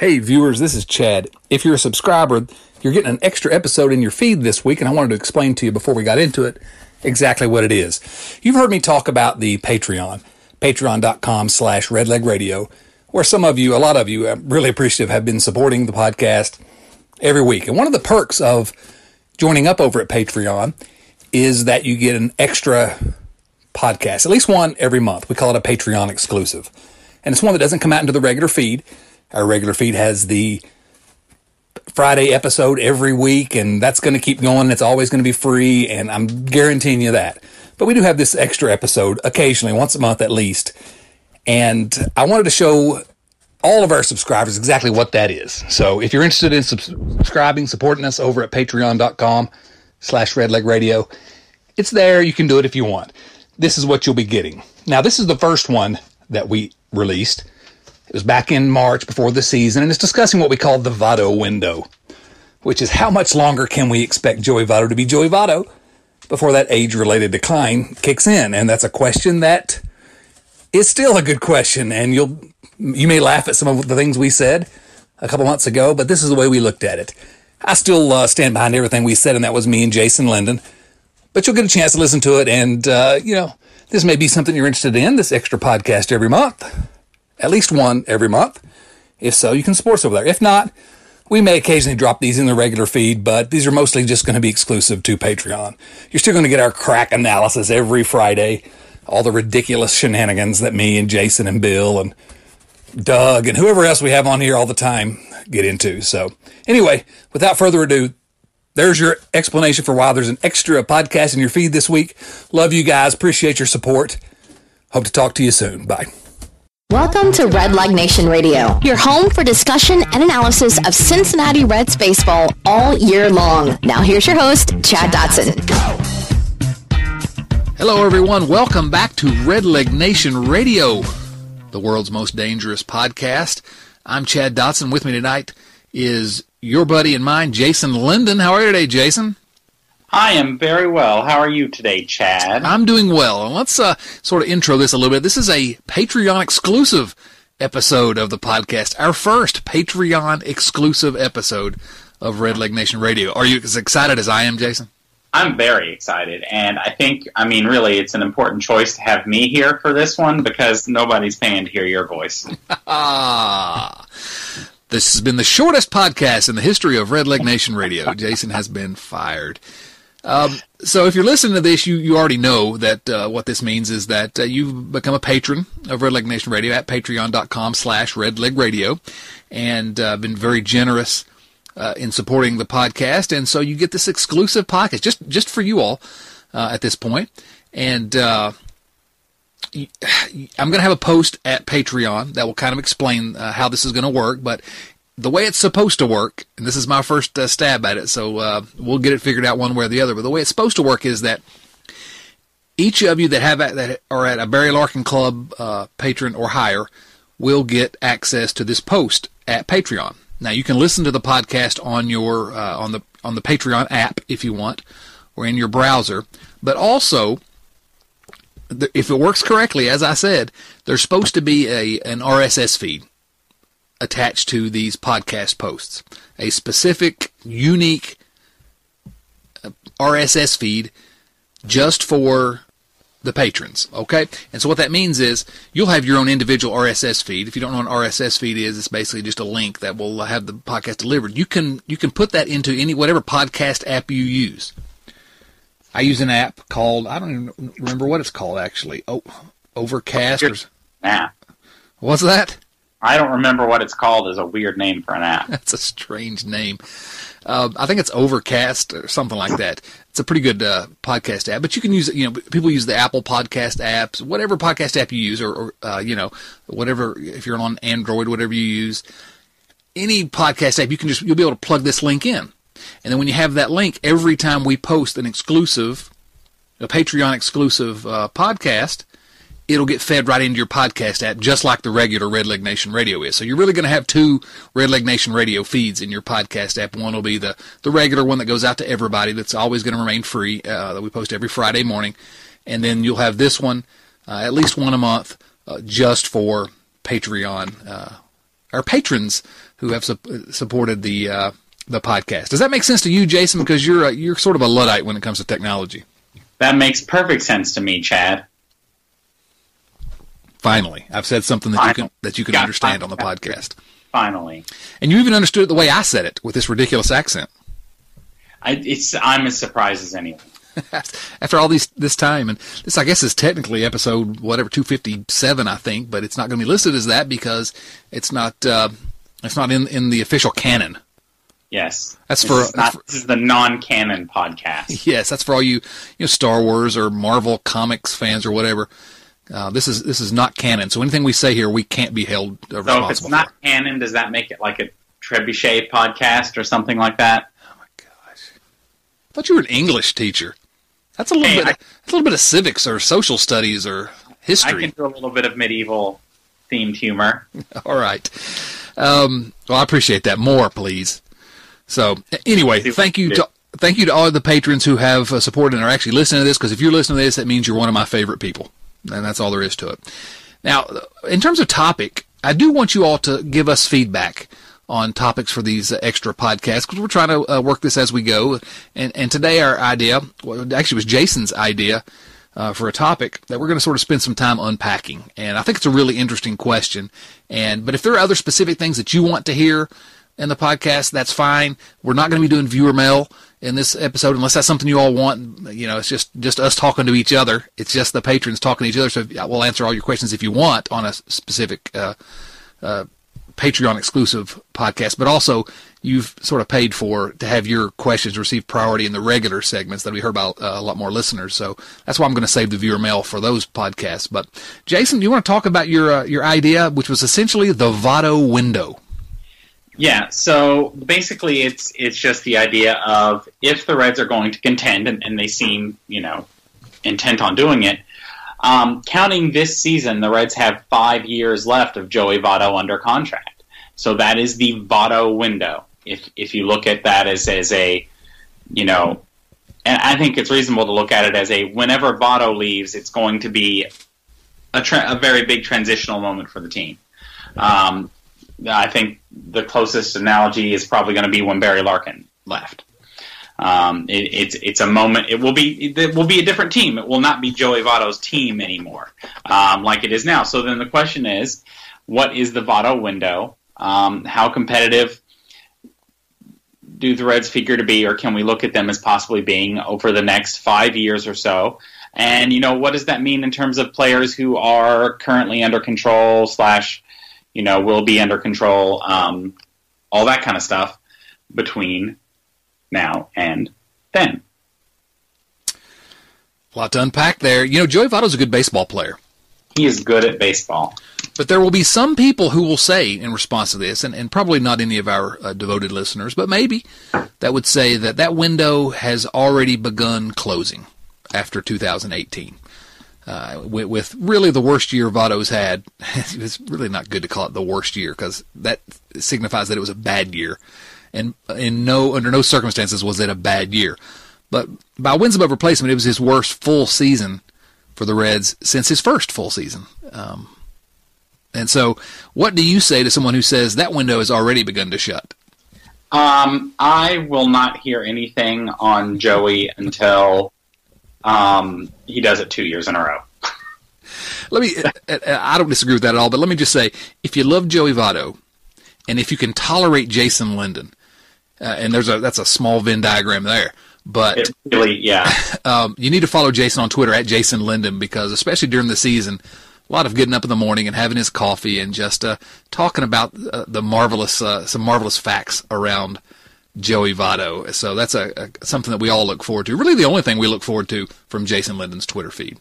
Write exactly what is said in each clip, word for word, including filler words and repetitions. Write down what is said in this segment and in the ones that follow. Hey viewers, this is Chad. If you're a subscriber, you're getting an extra episode in your feed this week, and I wanted to explain to you before we got into it exactly what it is. You've heard me talk about the Patreon, patreon.com slash redlegradio, where some of you, a lot of you, I'm really appreciative, have been supporting the podcast every week. And one of the perks of joining up over at Patreon is that you get an extra podcast, at least one every month. We call it a Patreon exclusive. And it's one that doesn't come out into the regular feed. Our regular feed has the Friday episode every week, and that's going to keep going. It's always going to be free, and I'm guaranteeing you that. But we do have this extra episode occasionally, once a month at least. And I wanted to show all of our subscribers exactly what that is. So if you're interested in subscribing, supporting us over at patreon.com slash redlegradio, it's there. You can do it if you want. This is what you'll be getting. Now, this is the first one that we released. It was back in March before the season, and it's discussing what we call the Votto window, which is how much longer can we expect Joey Votto to be Joey Votto before that age-related decline kicks in? And that's a question that is still a good question, and you'll you may laugh at some of the things we said a couple months ago, but this is the way we looked at it. I still uh, stand behind everything we said, and that was me and Jason Linden, but you'll get a chance to listen to it, and, uh, you know, this may be something you're interested in, this extra podcast every month. At least one every month. If so, you can support us over there. If not, we may occasionally drop these in the regular feed, but these are mostly just going to be exclusive to Patreon. You're still going to get our crack analysis every Friday, all the ridiculous shenanigans that me and Jason and Bill and Doug and whoever else we have on here all the time get into. So anyway, without further ado, there's your explanation for why there's an extra podcast in your feed this week. Love you guys. Appreciate your support. Hope to talk to you soon. Bye. Welcome to Red Leg Nation Radio, your home for discussion and analysis of Cincinnati Reds baseball all year long. Now here's your host, Chad Dotson. Hello everyone, welcome back to Red Leg Nation Radio, the world's most dangerous podcast. I'm Chad Dotson. With me tonight is your buddy and mine, Jason Linden. How are you today, Jason? I am very well. How are you today, Chad? I'm doing well. Let's uh, sort of intro this a little bit. This is a Patreon-exclusive episode of the podcast, our first Patreon-exclusive episode of Red Leg Nation Radio. Are you as excited as I am, Jason? I'm very excited, and I think, I mean, really, it's an important choice to have me here for this one because nobody's paying to hear your voice. This has been the shortest podcast in the history of Red Leg Nation Radio. Jason has been fired. Um, so if you're listening to this, you, you already know that uh, what this means is that uh, you've become a patron of Red Leg Nation Radio at patreon.com slash redlegradio and uh, been very generous uh, in supporting the podcast. And so you get this exclusive podcast just, just for you all uh, at this point. And uh, I'm going to have a post at Patreon that will kind of explain uh, how this is going to work, but the way it's supposed to work, and this is my first uh, stab at it, so uh, we'll get it figured out one way or the other, but the way it's supposed to work is that each of you that have at, that are at a Barry Larkin Club uh, patron or higher will get access to this post at Patreon. Now, you can listen to the podcast on your uh, on the on the Patreon app if you want, or in your browser, but also, if it works correctly, as I said, there's supposed to be a an R S S feed attached to these podcast posts, a specific, unique R S S feed just for the patrons, okay? And so what that means is you'll have your own individual R S S feed. If you don't know what an R S S feed is, it's basically just a link that will have the podcast delivered. You can you can put that into any whatever podcast app you use. I use an app called, I don't even remember what it's called, actually. Oh, Overcast. Or, nah. What's that? I don't remember what it's called. Is a weird name for an app. That's a strange name. Uh, I think it's Overcast or something like that. It's a pretty good uh, podcast app, but you can use, you know, people use the Apple podcast apps, whatever podcast app you use, or, or uh, you know, whatever, if you're on Android, whatever you use, any podcast app, you can just, you'll be able to plug this link in. And then when you have that link, every time we post an exclusive, a Patreon exclusive uh, podcast, it'll get fed right into your podcast app, just like the regular Red Leg Nation Radio is. So you're really going to have two Red Leg Nation Radio feeds in your podcast app. One will be the, the regular one that goes out to everybody that's always going to remain free, uh, that we post every Friday morning. And then you'll have this one, uh, at least one a month, uh, just for Patreon uh, our patrons who have su- supported the uh, the podcast. Does that make sense to you, Jason? Because you're a, you're sort of a Luddite when it comes to technology. That makes perfect sense to me, Chad. Finally, I've said something that Finally. you can that you can God, understand on the podcast. Finally, and you even understood it the way I said it with this ridiculous accent. I, it's I'm as surprised as anyone. After all these this time, and this I guess is technically episode whatever two fifty-seven, I think, but it's not going to be listed as that because it's not uh, it's not in, in the official canon. Yes, that's this for, is not, for this is the non-canon podcast. Yes, that's for all you you know Star Wars or Marvel comics fans or whatever. Uh, this is this is not canon, so anything we say here we can't be held uh, responsible. So if it's not for. canon, does that make it like a Trebuchet podcast or something like that? Oh my gosh! I thought you were an English teacher. That's a little hey, bit. I, that's a little bit of civics or social studies or history. I can do a little bit of medieval themed humor. All right. Um, well, I appreciate that. More, please. So, anyway, thank you to thank you to all of the patrons who have uh, supported and are actually listening to this. Because if you're listening to this, that means you're one of my favorite people, and that's all there is to it. Now, in terms of topic, I do want you all to give us feedback on topics for these extra podcasts, because we're trying to uh, work this as we go. And and today our idea, well, actually it was Jason's idea uh, for a topic that we're going to sort of spend some time unpacking. And I think it's a really interesting question. And But if there are other specific things that you want to hear in the podcast, that's fine. We're not going to be doing viewer mail in this episode unless that's something you all want. You know, it's just, just us talking to each other. It's just the patrons talking to each other. So we'll answer all your questions if you want on a specific uh, uh Patreon exclusive podcast, but also you've sort of paid for to have your questions receive priority in the regular segments that we heard about uh, a lot more listeners. So that's why I'm going to save the viewer mail for those podcasts. But Jason, do you want to talk about your uh, your idea, which was essentially the Votto window? Yeah. So basically, it's it's just the idea of if the Reds are going to contend, and, and they seem you know intent on doing it. Um, counting this season, the Reds have five years left of Joey Votto under contract. So that is the Votto window. If if you look at that as, as a, you know, and I think it's reasonable to look at it as a whenever Votto leaves, it's going to be a, tra- a very big transitional moment for the team. Um, I think the closest analogy is probably going to be when Barry Larkin left. Um, it, it's it's a moment. It will be it will be a different team. It will not be Joey Votto's team anymore, um, like it is now. So then the question is, what is the Votto window? Um, how competitive do the Reds figure to be, or can we look at them as possibly being over the next five years or so? And you know, what does that mean in terms of players who are currently under control slash, you know, will be under control, um, all that kind of stuff between now and then. A lot to unpack there. You know, Joey Votto's a good baseball player. He is good at baseball. But there will be some people who will say in response to this, and, and probably not any of our uh, devoted listeners, but maybe, that would say that that window has already begun closing after two thousand eighteen. Uh, with, with really the worst year Votto's had. It's really not good to call it the worst year because that signifies that it was a bad year. And in no under no circumstances was it a bad year. But by wins above replacement, it was his worst full season for the Reds since his first full season. Um, and so what do you say to someone who says that window has already begun to shut? Um, I will not hear anything on Joey until um, he does it two years in a row. Let me. I don't disagree with that at all, but let me just say, if you love Joey Votto and if you can tolerate Jason Linden, Uh, and there's a that's a small Venn diagram there, but it really, yeah, um, you need to follow Jason on Twitter at Jason Linden because especially during the season, a lot of getting up in the morning and having his coffee and just uh, talking about uh, the marvelous uh, some marvelous facts around Joey Votto. So that's a, a something that we all look forward to. Really, the only thing we look forward to from Jason Linden's Twitter feed.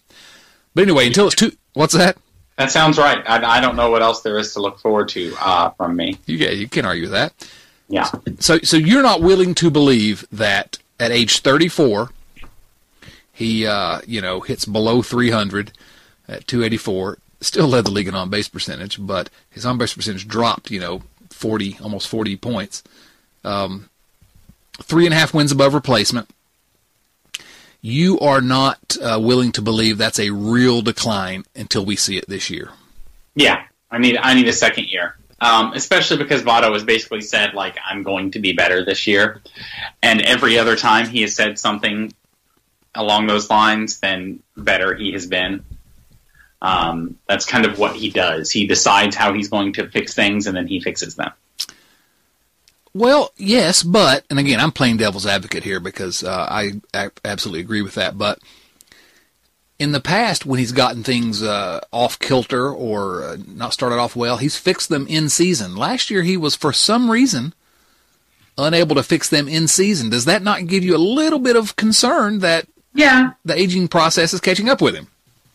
But anyway, until it's two, what's that? That sounds right. I, I don't know what else there is to look forward to uh, from me. Yeah, you can't argue with that. Yeah. So, so you're not willing to believe that at age thirty-four, he, uh, you know, hits below three hundred at two eighty-four. Still led the league in on-base percentage, but his on-base percentage dropped, you know, forty, almost forty points. Um, three and a half wins above replacement. You are not uh, willing to believe that's a real decline until we see it this year. Yeah, I need I need a second year. Um, especially because Votto has basically said, like, I'm going to be better this year. And every other time he has said something along those lines, then better he has been. Um, that's kind of what he does. He decides how he's going to fix things, and then he fixes them. Well, yes, but, and again, I'm playing devil's advocate here because uh, I, I absolutely agree with that, but in the past, when he's gotten things uh, off kilter or uh, not started off well, he's fixed them in season. Last year, he was, for some reason, unable to fix them in season. Does that not give you a little bit of concern that yeah. the aging process is catching up with him?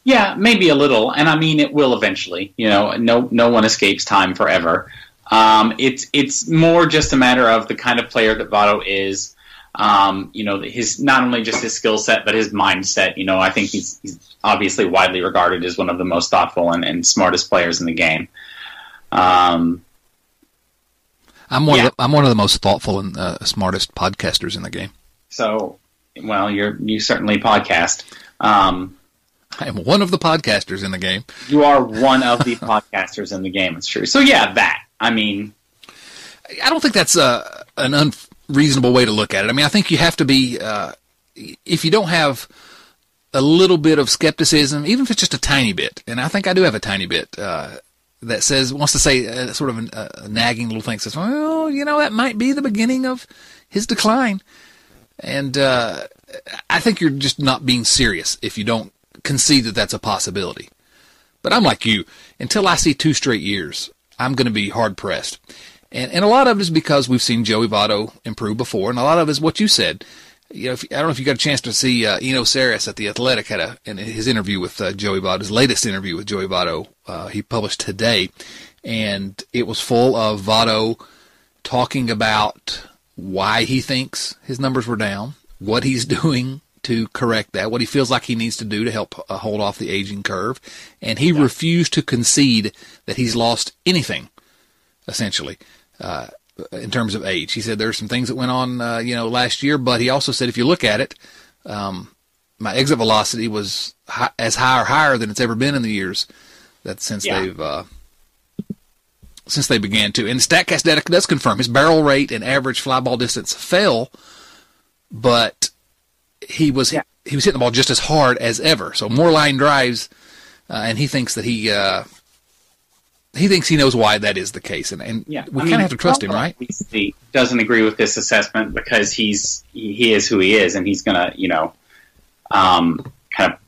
Yeah, maybe a little. And, I mean, it will eventually. You know, no no one escapes time forever. Um, it's it's more just a matter of the kind of player that Votto is. Um, you know, his not only just his skill set, but his mindset. You know, I think he's, he's obviously widely regarded as one of the most thoughtful and, and smartest players in the game. Um, I'm one. Yeah. Of the, I'm one of the most thoughtful and uh, smartest podcasters in the game. So, well, you're you certainly podcast. Um, I am one of the podcasters in the game. You are one of the podcasters in the game. It's true. So yeah, that. I mean, I don't think that's a an un. reasonable way to look at it. I mean, I think you have to be, uh, if you don't have a little bit of skepticism, even if it's just a tiny bit, and I think I do have a tiny bit, uh, that says, wants to say uh, sort of an, uh, a nagging little thing, says, well, you know, that might be the beginning of his decline. And uh, I think you're just not being serious if you don't concede that that's a possibility. But I'm like you. Until I see two straight years, I'm going to be hard-pressed. And, and a lot of it is because we've seen Joey Votto improve before, and a lot of it is what you said. You know, if, I don't know if you got a chance to see uh, Eugenio Suarez at the Athletic had a in his interview with uh, Joey Votto, his latest interview with Joey Votto. Uh, he published today, and it was full of Votto talking about why he thinks his numbers were down, what he's doing to correct that, what he feels like he needs to do to help uh, hold off the aging curve, and he yeah. refused to concede that he's lost anything, essentially. Uh, in terms of age. He said there are some things that went on, uh, you know, last year, but he also said if you look at it, um, my exit velocity was high, as high or higher than it's ever been in the years that since yeah. they've uh, since they began to. And Statcast data does confirm his barrel rate and average fly ball distance fell, but he was yeah. he was hitting the ball just as hard as ever. So more line drives, uh, and he thinks that he. Uh, He thinks he knows why that is the case, and, and yeah. we I mean, kind of have to trust him, right? He doesn't agree with this assessment because he's he is who he is, and he's going to, you know, um, kind of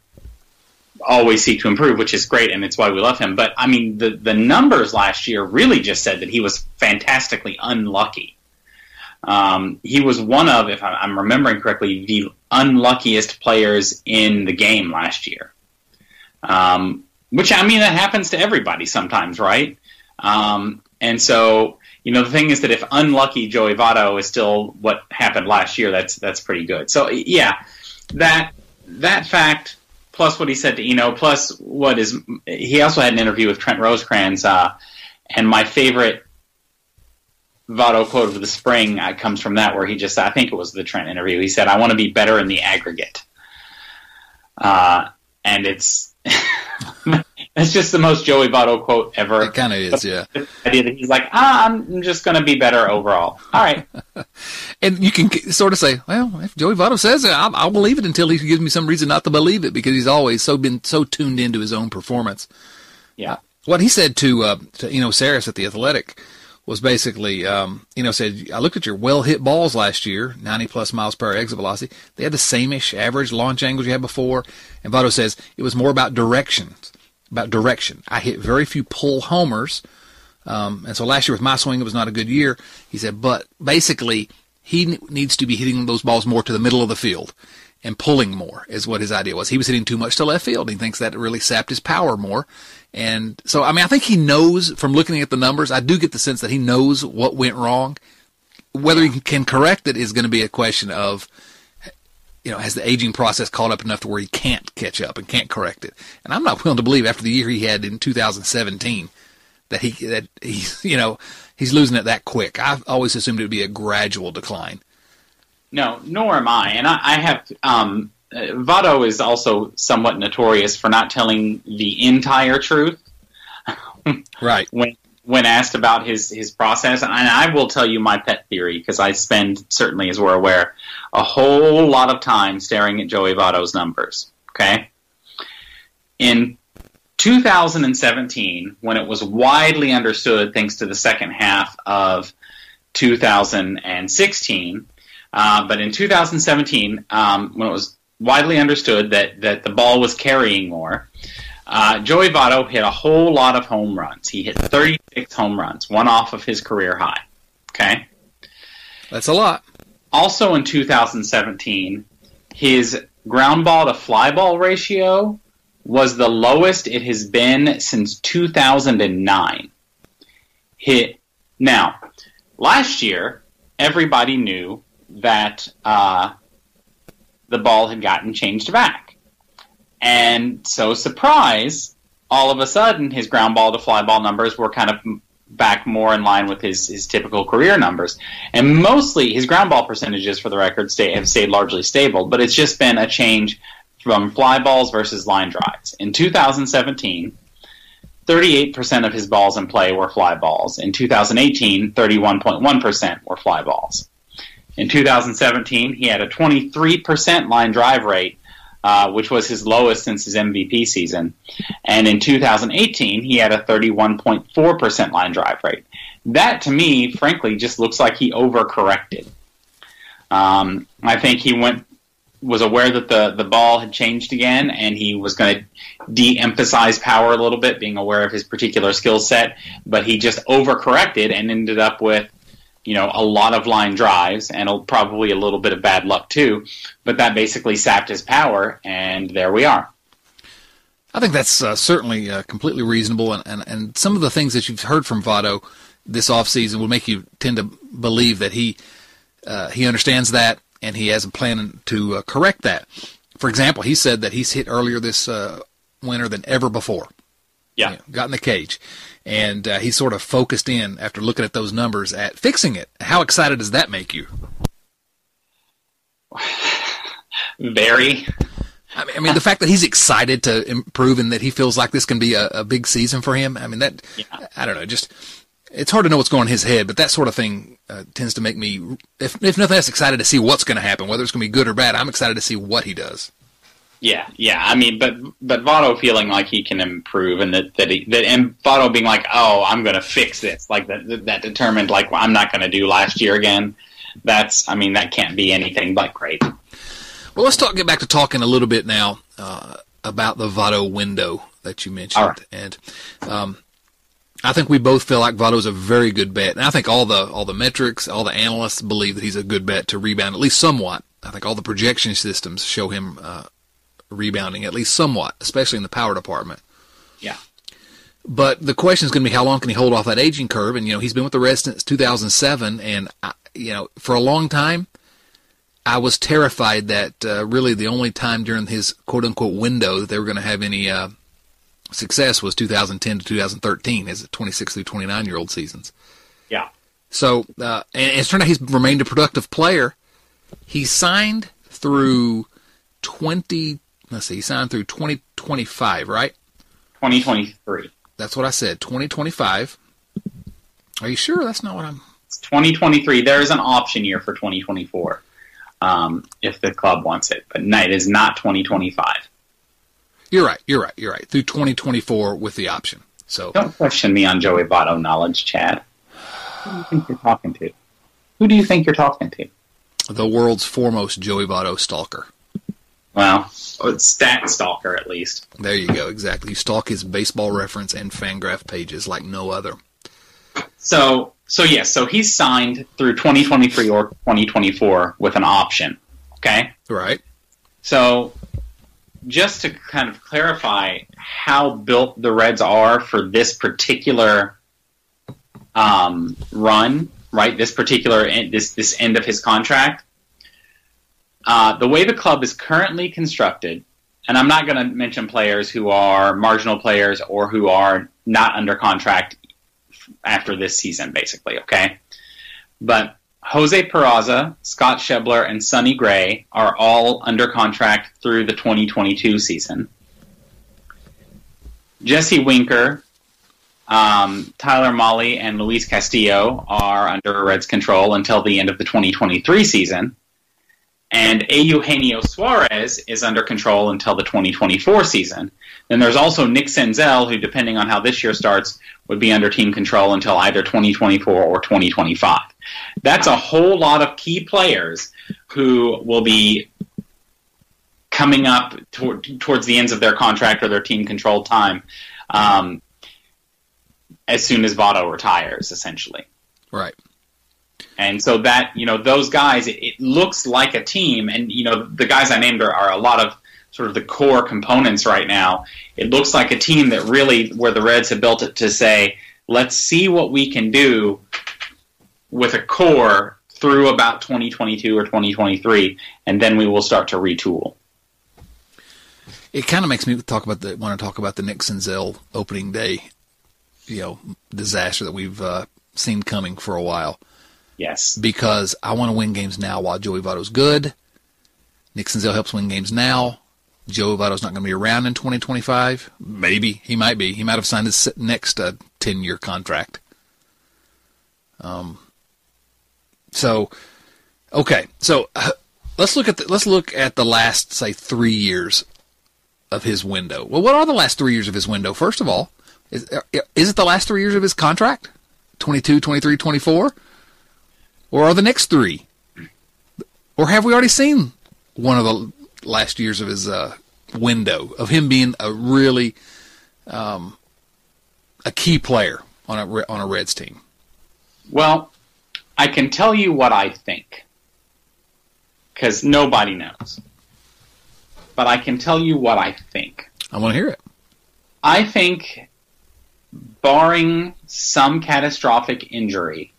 always seek to improve, which is great, and it's why we love him. But, I mean, the, the numbers last year really just said that he was fantastically unlucky. Um, he was one of, if I'm remembering correctly, the unluckiest players in the game last year. Um Which, I mean, that happens to everybody sometimes, right? Um, and so, you know, the thing is that if unlucky Joey Votto is still what happened last year, that's that's pretty good. So, yeah, that that fact, plus what he said to Eno, plus what is... He also had an interview with Trent Rosecrans, uh, and my favorite Votto quote of the spring uh, comes from that, where he just, I think it was the Trent interview, he said, I want to be better in the aggregate. Uh, and it's... That's just the most Joey Votto quote ever. It kind of is, but yeah. The idea that he's like, ah, I'm just going to be better overall. All right. And you can sort of say, well, if Joey Votto says it, I'll, I'll believe it until he gives me some reason not to believe it, because he's always so been so tuned into his own performance. Yeah. Uh, what he said to, uh, to you know, Saris at the Athletic was basically, um, you know, said, I looked at your well-hit balls last year, ninety-plus miles per hour exit velocity. They had the same-ish average launch angles you had before. And Votto says it was more about directions. About direction. I hit very few pull homers. Um, and so last year with my swing, it was not a good year. He said, but basically he needs to be hitting those balls more to the middle of the field and pulling more is what his idea was. He was hitting too much to left field. He thinks that really sapped his power more. And so, I mean, I think he knows from looking at the numbers, I do get the sense that he knows what went wrong. Whether he can correct it is going to be a question of, you know, has the aging process caught up enough to where he can't catch up and can't correct it? And I'm not willing to believe after the year he had in two thousand seventeen that he that he's you know he's losing it that quick. I've always assumed it would be a gradual decline. No, nor am I. And I, I have um, Votto is also somewhat notorious for not telling the entire truth. Right. When when asked about his, his process, and I will tell you my pet theory, because I spend, certainly as we're aware, a whole lot of time staring at Joey Votto's numbers, okay? In two thousand seventeen, when it was widely understood, thanks to the second half of two thousand sixteen, uh, but in two thousand seventeen, um, when it was widely understood that, that the ball was carrying more, Uh, Joey Votto hit a whole lot of home runs. He hit thirty-six home runs, one off of his career high. Okay? That's a lot. Also in two thousand seventeen, his ground ball to fly ball ratio was the lowest it has been since two thousand nine. Hit. Now, last year, everybody knew that uh, the ball had gotten changed back. And so, surprise, all of a sudden, his ground ball to fly ball numbers were kind of back more in line with his, his typical career numbers. And mostly, his ground ball percentages, for the record, stay, have stayed largely stable, but it's just been a change from fly balls versus line drives. In two thousand seventeen, thirty-eight percent of his balls in play were fly balls. In two thousand eighteen, thirty-one point one percent were fly balls. In two thousand seventeen, he had a twenty-three percent line drive rate, Uh, which was his lowest since his M V P season. And in two thousand eighteen, he had a thirty-one point four percent line drive rate. That, to me, frankly, just looks like he overcorrected. Um, I think he went was aware that the, the ball had changed again, and he was going to de-emphasize power a little bit, being aware of his particular skill set, but he just overcorrected and ended up with, you know, a lot of line drives and probably a little bit of bad luck too, but that basically sapped his power, and there we are. I think that's uh, certainly uh, completely reasonable, and, and, and some of the things that you've heard from Votto this offseason will make you tend to believe that he uh, he understands that and he has a plan to uh, correct that. For example, he said that he's hit earlier this uh, winter than ever before. Yeah. You know, got in the cage. And uh, he sort of focused in, after looking at those numbers, at fixing it. How excited does that make you? Very. I mean, I mean the fact that he's excited to improve and that he feels like this can be a, a big season for him. I mean, that, yeah. I don't know, just, it's hard to know what's going on in his head, but that sort of thing uh, tends to make me, if, if nothing else, excited to see what's going to happen, whether it's going to be good or bad. I'm excited to see what he does. Yeah, yeah. I mean, but but Votto feeling like he can improve, and that that, he, that and Votto being like, oh, I'm going to fix this, like that that determined, like, well, I'm not going to do last year again. That's, I mean, that can't be anything but great. Well, let's talk. Get back to talking a little bit now uh, about the Votto window that you mentioned, all right. and um, I think we both feel like Votto's a very good bet, and I think all the all the metrics, all the analysts believe that he's a good bet to rebound at least somewhat. I think all the projection systems show him. Uh, rebounding at least somewhat, especially in the power department. Yeah. But the question is going to be, how long can he hold off that aging curve? And, you know, he's been with the Reds since two thousand seven, and, I, you know, for a long time, I was terrified that uh, really the only time during his quote-unquote window that they were going to have any uh, success was two thousand ten to two thousand thirteen, his twenty-six through twenty-nine-year-old seasons. Yeah. So, uh, and, and it's turned out he's remained a productive player. He signed through twenty. Let's see, he signed through twenty twenty-five, right? twenty twenty-three. That's what I said, twenty twenty-five. Are you sure? That's not what I'm... It's twenty twenty-three. There is an option year for twenty twenty-four um, if the club wants it, but no, it is not twenty twenty-five. You're right, you're right, you're right. Through twenty twenty-four with the option. So don't question me on Joey Votto knowledge, Chad. Who do you think you're talking to? Who do you think you're talking to? The world's foremost Joey Votto stalker. Well, stat stalker, at least. There you go, exactly. You stalk his baseball reference and Fangraph pages like no other. So, so yes, yeah, so he's signed through twenty twenty-three or twenty twenty-four with an option, okay? Right. So, just to kind of clarify how built the Reds are for this particular um, run, right, this particular this this end of his contract, Uh, the way the club is currently constructed, and I'm not going to mention players who are marginal players or who are not under contract after this season, basically, okay? But Jose Peraza, Scott Schebler, and Sonny Gray are all under contract through the twenty twenty-two season. Jesse Winker, Um, Tyler Mahle and Luis Castillo are under Reds control until the end of the twenty twenty-three season. And Eugenio Suarez is under control until the twenty twenty-four season. Then there's also Nick Senzel, who, depending on how this year starts, would be under team control until either twenty twenty-four or twenty twenty-five. That's a whole lot of key players who will be coming up to- towards the ends of their contract or their team control time um, as soon as Votto retires, essentially. Right. And so that, you know, those guys, it, it looks like a team. And, you know, the guys I named are, are a lot of sort of the core components right now. It looks like a team that really, where the Reds have built it to say, let's see what we can do with a core through about twenty twenty-two or twenty twenty-three, and then we will start to retool. It kind of makes me talk about the, want to talk about the Nick Senzel opening day, you know, disaster that we've uh, seen coming for a while. Yes. Because I want to win games now while Joey Votto's good. Nick Senzel helps win games now. Joey Votto's not going to be around in twenty twenty-five. Maybe. He might be. He might have signed his next uh, ten-year contract. Um. So, okay. So uh, let's look at the, let's look at the last, say, three years of his window. Well, what are the last three years of his window? First of all, is, is it the last three years of his contract? twenty-two, twenty-three, twenty-four? Or are the next three? Or have we already seen one of the last years of his uh, window, of him being a really um, a key player on a, on a Reds team? Well, I can tell you what I think, because nobody knows. But I can tell you what I think. I want to hear it. I think, barring some catastrophic injury,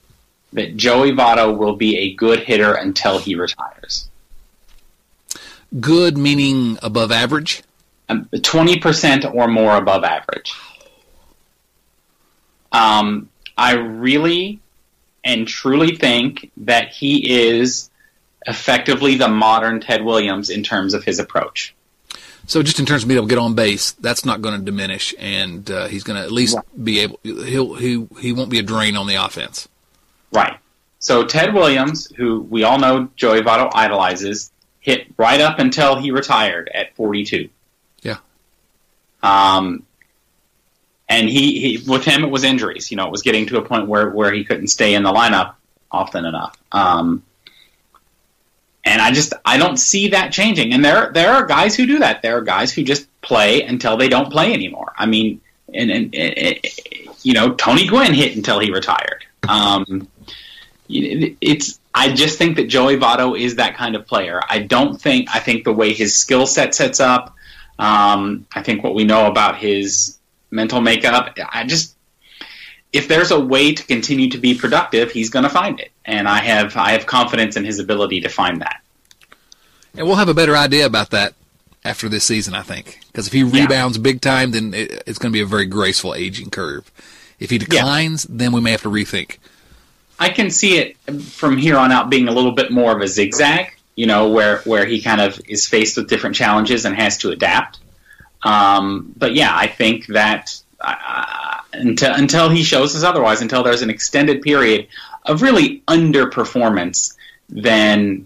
that Joey Votto will be a good hitter until he retires. Good meaning above average? Um, twenty percent or more above average. Um, I really and truly think that he is effectively the modern Ted Williams in terms of his approach. So just in terms of being able to get on base, that's not going to diminish, and uh, he's going to at least right. be able he'll, he, he won't be a drain on the offense. Right. So Ted Williams, who we all know Joey Votto idolizes, hit right up until he retired at forty-two. Yeah. Um, and he, he with him it was injuries. You know, it was getting to a point where, where he couldn't stay in the lineup often enough. Um, and I just I don't see that changing. And there there are guys who do that. There are guys who just play until they don't play anymore. I mean, and, and, and you know, Tony Gwynn hit until he retired. Um, it's. I just think that Joey Votto is that kind of player. I don't think. I think the way his skill set sets up. Um, I think what we know about his mental makeup. I just. If there's a way to continue to be productive, he's going to find it, and I have. I have confidence in his ability to find that. And we'll have a better idea about that after this season, I think, because if he rebounds yeah. big time, then it, it's going to be a very graceful aging curve. If he declines, yeah. then we may have to rethink. I can see it from here on out being a little bit more of a zigzag, you know, where, where he kind of is faced with different challenges and has to adapt. Um, but, yeah, I think that uh, until, until he shows us otherwise, until there's an extended period of really underperformance, then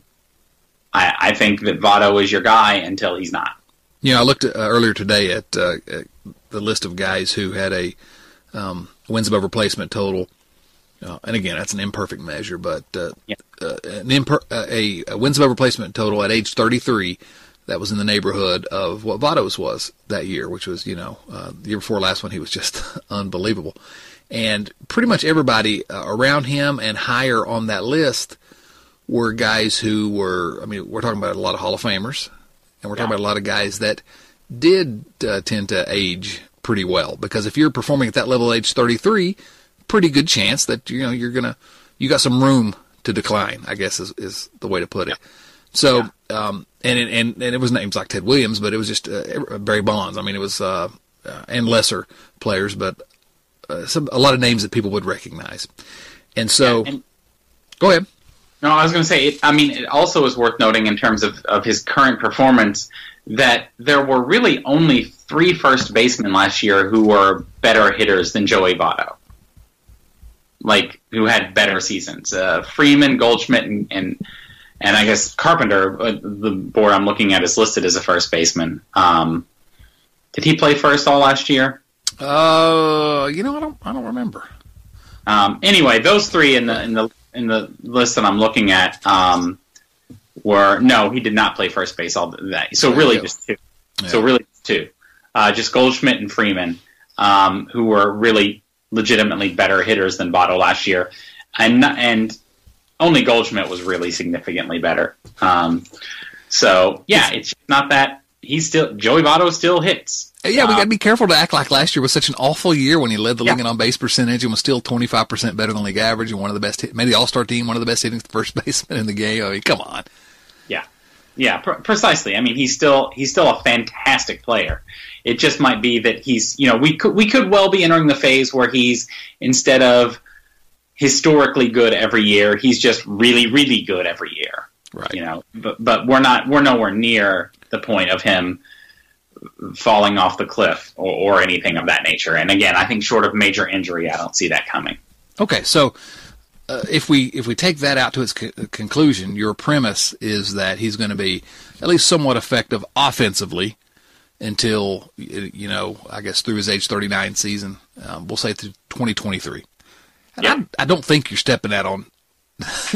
I, I think that Votto is your guy until he's not. You know, I looked uh, earlier today at, uh, at the list of guys who had a um, wins above replacement total. Uh, and again, that's an imperfect measure, but uh, yeah. uh, an imper- uh, a, a wins above replacement total at age thirty-three, that was in the neighborhood of what Votto's was that year, which was, you know, uh, the year before last one, he was just unbelievable. And pretty much everybody uh, around him and higher on that list were guys who were, I mean, we're talking about a lot of Hall of Famers, and we're yeah. talking about a lot of guys that did uh, tend to age pretty well. Because if you're performing at that level at age thirty-three, pretty good chance that you know you're gonna you got some room to decline, I guess is, is the way to put it. Yeah. So yeah. um and it, and and it was names like Ted Williams, but it was just uh, Barry Bonds. I mean, it was uh, uh and lesser players, but uh, some a lot of names that people would recognize. And so, yeah, and, go ahead. No, I was going to say. It, I mean, it also is worth noting in terms of of his current performance that there were really only three first basemen last year who were better hitters than Joey Votto. Like, who had better seasons. Uh, Freeman, Goldschmidt, and, and and I guess Carpenter, uh, the board I'm looking at is listed as a first baseman. Um, did he play first all last year? Uh, you know, I don't I don't remember. Um, anyway, those three in the in the in the list that I'm looking at um, were no, he did not play first base all that. So really just two. Yeah. So really just two. Uh, just Goldschmidt and Freeman, um, who were really legitimately better hitters than Votto last year, and and only Goldschmidt was really significantly better. Um, so yeah, it's not that he's still Joey Votto still hits. Yeah, we um, got to be careful to act like last year was such an awful year when he led the yeah. league in on base percentage and was still twenty-five percent better than league average and one of the best hit, made the All Star team, one of the best hitting first baseman in the game. I mean, come on. Yeah, yeah, pr- precisely. I mean, he's still he's still a fantastic player. It just might be that he's, you know, we could we could well be entering the phase where he's, instead of historically good every year, he's just really, really good every year. Right. You know, but but we're not we're nowhere near the point of him falling off the cliff or, or anything of that nature. And again, I think short of major injury, I don't see that coming. Okay, so uh, if we if we take that out to its co- conclusion, your premise is that he's going to be at least somewhat effective offensively. Until, you know, I guess through his age thirty-nine season, um, we'll say through twenty twenty-three. And yeah. I, I don't think you're stepping out on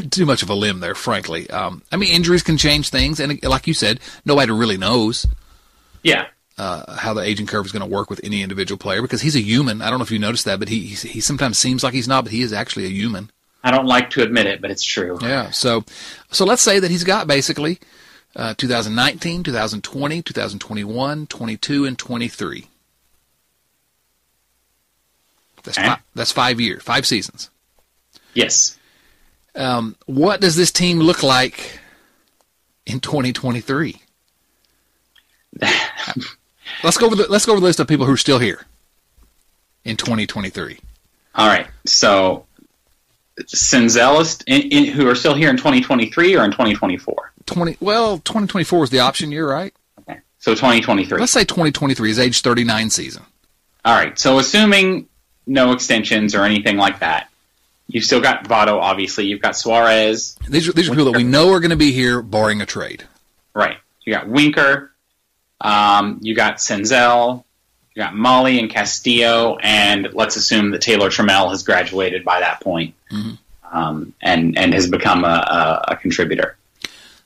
too much of a limb there, frankly. Um, I mean, injuries can change things, and like you said, nobody really knows yeah. uh, how the aging curve is going to work with any individual player because he's a human. I don't know if you noticed that, but he, he he sometimes seems like he's not, but he is actually a human. I don't like to admit it, but it's true. Yeah, so so let's say that he's got basically – Uh, twenty nineteen, twenty twenty, twenty twenty-one, twenty-two, and twenty-three. That's eh? five, that's five years, five seasons. Yes. Um, what does this team look like in twenty twenty-three? let's go over the let's go over the list of people who are still here in twenty twenty-three. All right, so Senzel in, in, who are still here in twenty twenty-three or in twenty twenty-four? Twenty well, twenty twenty four is the option year, right? Okay, so twenty twenty three. Let's say twenty twenty three is age thirty nine season. All right, so assuming no extensions or anything like that, you've still got Votto. Obviously, you've got Suarez. These are these are Winker. People that we know are going to be here, barring a trade. Right. You got Winker. Um, you got Senzel. You got Mahle and Castillo, and let's assume that Taylor Trammell has graduated by that point, mm-hmm. um, and and has become a, a, a contributor.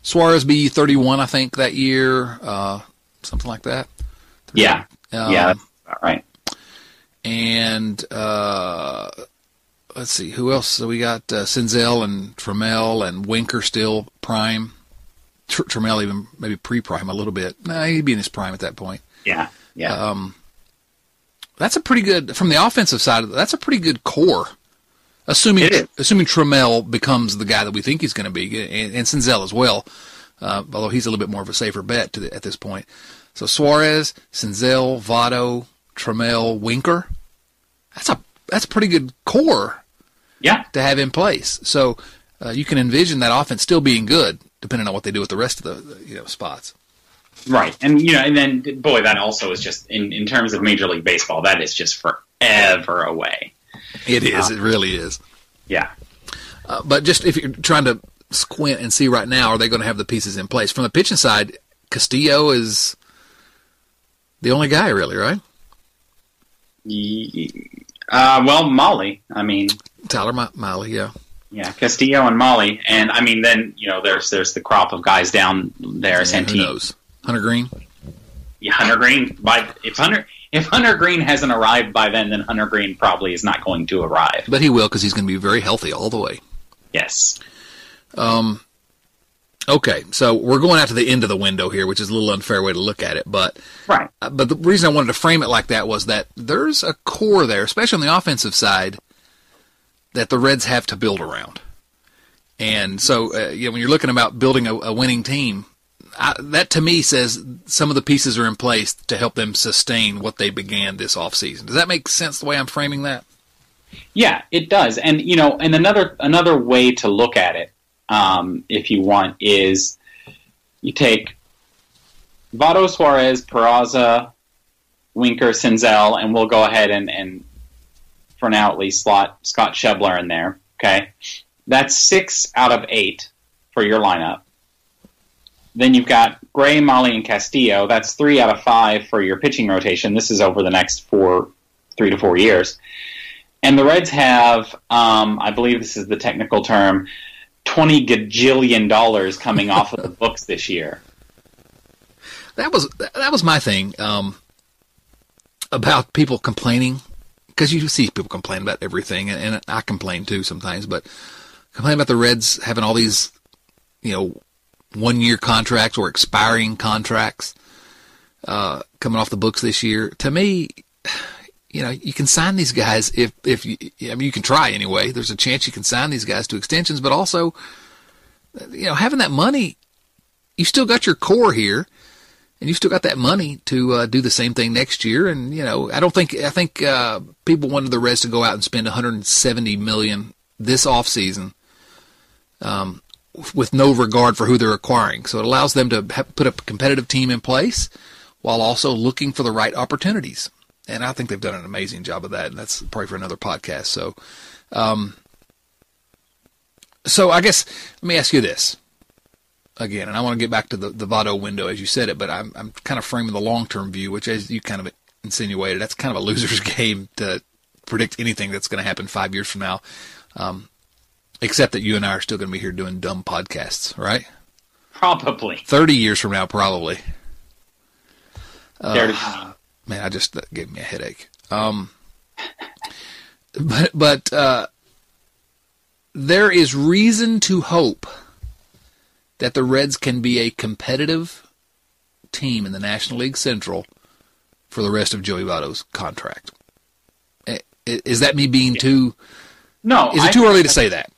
Suarez be thirty-one, I think, that year, uh, something like that. thirty-one. Yeah, um, yeah, all right. And uh, let's see, who else? So we got uh, Senzel and Trammell and Winker still prime. Tr- Trammell even maybe pre-prime a little bit. Nah, he'd be in his prime at that point. Yeah, yeah. Um, that's a pretty good from the offensive side. Of the, that's a pretty good core. Assuming assuming Trammell becomes the guy that we think he's going to be, and, and Senzel as well, uh, although he's a little bit more of a safer bet to the, at this point. So Suarez, Senzel, Votto, Trammell, Winker. That's a that's a pretty good core yeah. to have in place. So uh, you can envision that offense still being good, depending on what they do with the rest of the, the you know spots. Right, and you know, and then boy, that also is just in, in terms of Major League Baseball, that is just forever away. It is. It really is. Yeah. Uh, but just if you're trying to squint and see right now, are they going to have the pieces in place? From the pitching side, Castillo is the only guy, really, right? Uh, well, Mahle. I mean, Tyler Ma- Mahle, yeah. Yeah, Castillo and Mahle, and I mean, then you know, there's there's the crop of guys down there. Yeah, Santini. Who knows? Hunter Green. Yeah, Hunter Green. By if Hunter. If Hunter Green hasn't arrived by then, then Hunter Green probably is not going to arrive. But he will because he's going to be very healthy all the way. Yes. Um. Okay, so we're going out to the end of the window here, which is a little unfair way to look at it. But right. Uh, but the reason I wanted to frame it like that was that there's a core there, especially on the offensive side, that the Reds have to build around. And so uh, you know, when you're looking about building a, a winning team, I, that to me says some of the pieces are in place to help them sustain what they began this offseason. Does that make sense the way I'm framing that? Yeah, it does. And you know, and another another way to look at it, um, if you want, is you take Votto, Suarez, Peraza, Winker, Senzel, and we'll go ahead and, and for now at least, slot Scott Schebler in there. Okay, that's six out of eight for your lineup. Then you've got Gray, Mahle, and Castillo. That's three out of five for your pitching rotation. This is over the next four, three to four years. And the Reds have, um, I believe this is the technical term, twenty gajillion dollars coming off of the books this year. That was that was my thing um, about people complaining, because you see people complain about everything, and, and I complain too sometimes, but complain about the Reds having all these, you know, one-year contracts or expiring contracts uh, coming off the books this year. To me, you know, you can sign these guys if if you, I mean, you can try anyway. There's a chance you can sign these guys to extensions, but also, you know, having that money, you've still got your core here, and you've still got that money to uh, do the same thing next year. And you know, I don't think I think uh, people wanted the Reds to go out and spend one hundred seventy million dollars this offseason. Um. With no regard for who they're acquiring. So it allows them to have, put a competitive team in place while also looking for the right opportunities. And I think they've done an amazing job of that. And that's probably for another podcast. So, um, so I guess, let me ask you this again, and I want to get back to the, the Votto window as you said it, but I'm, I'm kind of framing the long-term view, which as you kind of insinuated, that's kind of a loser's game to predict anything that's going to happen five years from now. Um, Except that you and I are still going to be here doing dumb podcasts, right? Probably. thirty years from now, probably. Uh, man, I just that gave me a headache. Um, but but uh, there is reason to hope that the Reds can be a competitive team in the National League Central for the rest of Joey Votto's contract. Is that me being yeah. too... No, Is it I too early to say that?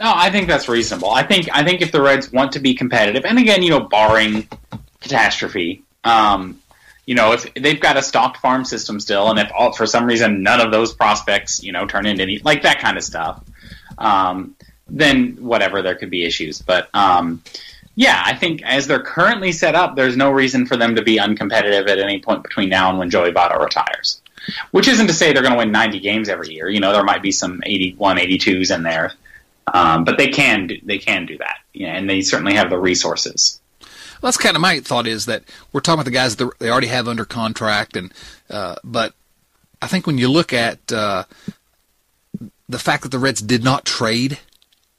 No, I think that's reasonable. I think I think if the Reds want to be competitive, and again, you know, barring catastrophe, um, you know, if they've got a stocked farm system still, and if all, for some reason none of those prospects, you know, turn into any like that kind of stuff, um, then whatever, there could be issues. But um, yeah, I think as they're currently set up, there's no reason for them to be uncompetitive at any point between now and when Joey Votto retires. Which isn't to say they're going to win ninety games every year. You know, there might be some eighty-one, eighty-twos in there. Um, but they can do, they can do that, you know, and they certainly have the resources. Well, that's kind of my thought is that we're talking about the guys that they already have under contract. and uh, But I think when you look at uh, the fact that the Reds did not trade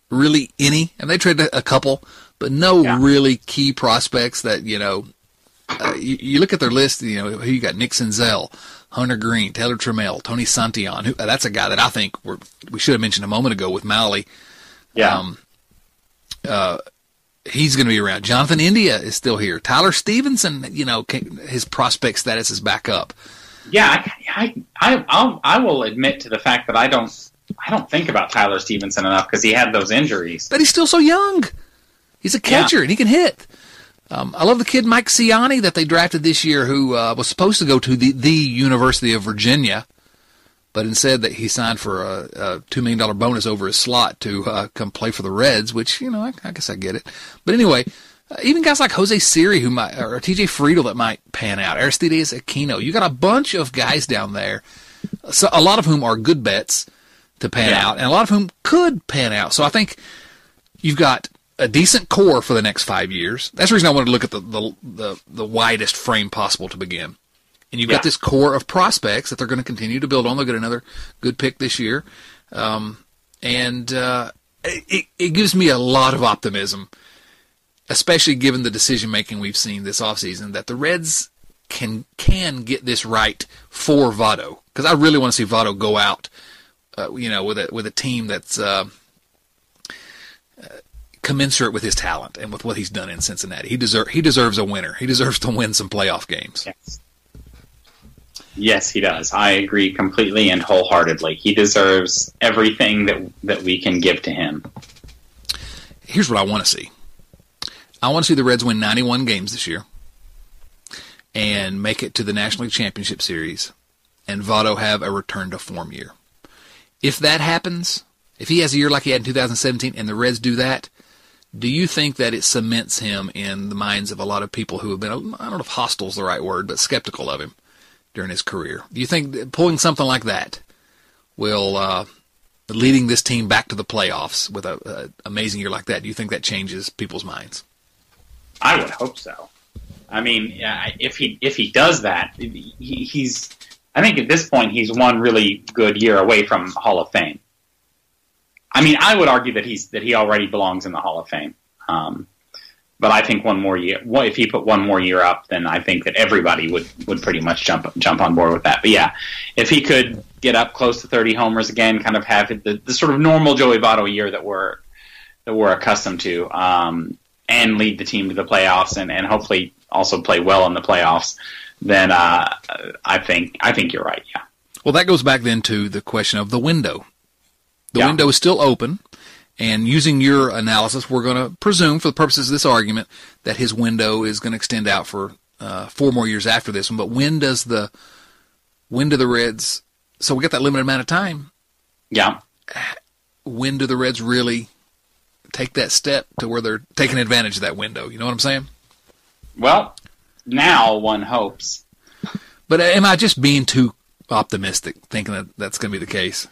really any, and they traded a couple, but no yeah. really key prospects that, you know, uh, you, you look at their list, you know, who you got, Nick Senzel, Hunter Green, Taylor Trammell, Tony Santion. Who, that's a guy that I think we're, we should have mentioned a moment ago with Mahle. Yeah. Um, uh, he's going to be around. Jonathan India is still here. Tyler Stevenson, you know, can, his prospect status is back up. Yeah, I, I, I, I'll, I will admit to the fact that I don't, I don't think about Tyler Stevenson enough because he had those injuries. But he's still so young. He's a catcher yeah. and he can hit. Um, I love the kid Mike Ciani that they drafted this year who uh, was supposed to go to the, the University of Virginia, but instead that he signed for a, a two million dollars bonus over his slot to uh, come play for the Reds, which, you know, I, I guess I get it. But anyway, uh, even guys like Jose Siri who might, or T J Friedl that might pan out, Aristides Aquino. You got a bunch of guys down there, so a lot of whom are good bets to pan yeah. out, and a lot of whom could pan out. So I think you've got a decent core for the next five years. That's the reason I wanted to look at the the, the, the widest frame possible to begin. And you've yeah. got this core of prospects that they're going to continue to build on. They'll get another good pick this year. Um, and uh, it, it gives me a lot of optimism, especially given the decision-making we've seen this offseason, that the Reds can can get this right for Votto. Because I really want to see Votto go out uh, you know, with a, with a team that's... Uh, uh, commensurate with his talent and with what he's done in Cincinnati. He deserve he deserves a winner. He deserves to win some playoff games. Yes. Yes, he does. I agree completely and wholeheartedly. He deserves everything that that we can give to him. Here's what I want to see. I want to see the Reds win ninety-one games this year and make it to the National League Championship Series and Votto have a return to form year. If that happens, if he has a year like he had in two thousand seventeen and the Reds do that, do you think that it cements him in the minds of a lot of people who have been, I don't know if hostile is the right word, but skeptical of him? during his career. Do you think pulling something like that will, uh, leading this team back to the playoffs with an amazing year like that, do you think that changes people's minds? I would hope so. I mean, uh, if he if he does that, he, he's. I think at this point he's one really good year away from Hall of Fame. I mean, I would argue that he's that he already belongs in the Hall of Fame. Um, but I think one more year. Well, if he put one more year up, then I think that everybody would, would pretty much jump jump on board with that. But yeah, if he could get up close to thirty homers again, kind of have the, the sort of normal Joey Votto year that we're that we're accustomed to, um, and lead the team to the playoffs, and, and hopefully also play well in the playoffs, then uh, I think I think you're right, yeah. Well, that goes back then to the question of the window. The yeah. window is still open, and using your analysis, we're going to presume, for the purposes of this argument, that his window is going to extend out for uh, four more years after this one. But when does the when do the Reds? So we got that limited amount of time. Yeah. When do the Reds really take that step to where they're taking advantage of that window? You know what I'm saying? Well, now one hopes. But am I just being too optimistic, thinking that that's going to be the case?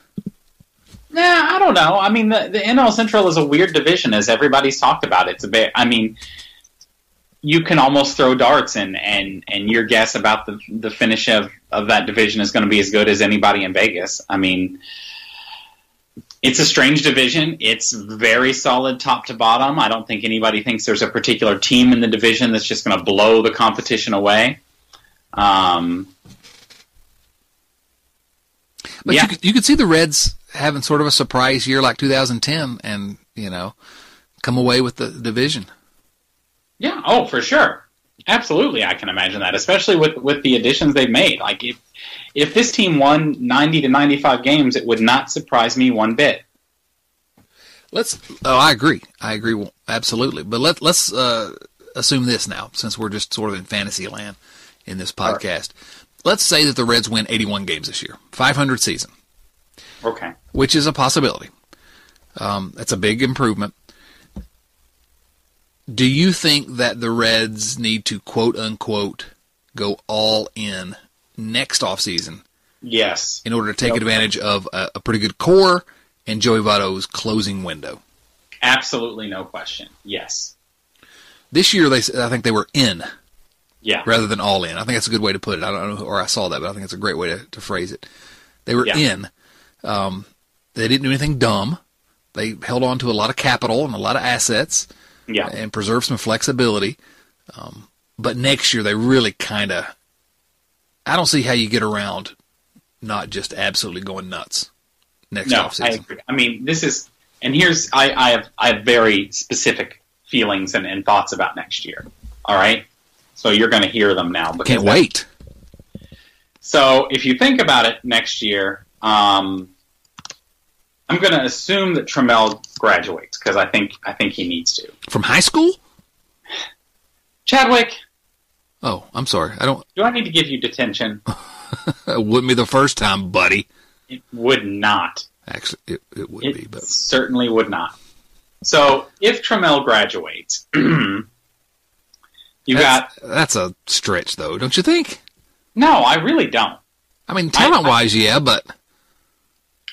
Nah, I don't know. I mean, the, the N L Central is a weird division, as everybody's talked about. It's a bit, I mean, you can almost throw darts, and, and, and your guess about the the finish of, of that division is going to be as good as anybody in Vegas. I mean, it's a strange division. It's very solid top to bottom. I don't think anybody thinks there's a particular team in the division that's just going to blow the competition away. Um, but yeah. you, could, you could see the Reds having sort of a surprise year like two thousand ten and, you know, come away with the division. Yeah, oh, for sure. Absolutely, I can imagine that, especially with, with the additions they've made. Like, if, if this team won ninety to ninety-five games, it would not surprise me one bit. Let's. Oh, I agree. I agree well, absolutely. But let, let's uh, assume this now, since we're just sort of in fantasy land in this podcast. Right. Let's say that the Reds win eighty-one games this year, five hundred season. Okay. Which is a possibility. Um, that's a big improvement. Do you think that the Reds need to, quote unquote, go all in next offseason? Yes. In order to take okay. advantage of a, a pretty good core and Joey Votto's closing window? Absolutely no question. Yes. This year, they I think they were in. Yeah. Rather than all in. I think that's a good way to put it. I don't know, or I saw that, but I think it's a great way to, to phrase it. They were yeah. in. Um, they didn't do anything dumb. They held on to a lot of capital and a lot of assets. Yeah, and preserve some flexibility. Um, but next year, they really kind of... I don't see how you get around not just absolutely going nuts next no, offseason. I agree. I mean, this is... And here's... I, I, have, I have very specific feelings and, and thoughts about next year. All right? So you're going to hear them now. Because Can't wait. So if you think about it next year... Um, I'm going to assume that Trammell graduates because I think I think he needs to. From high school? Chadwick. Oh, I'm sorry. I don't. Do I need to give you detention? It wouldn't be the first time, buddy. It would not. Actually, it, it would it be. But... certainly would not. So if Trammell graduates, you that's, got. That's a stretch, though, don't you think? No, I really don't. I mean, talent-wise, I, I... yeah, but.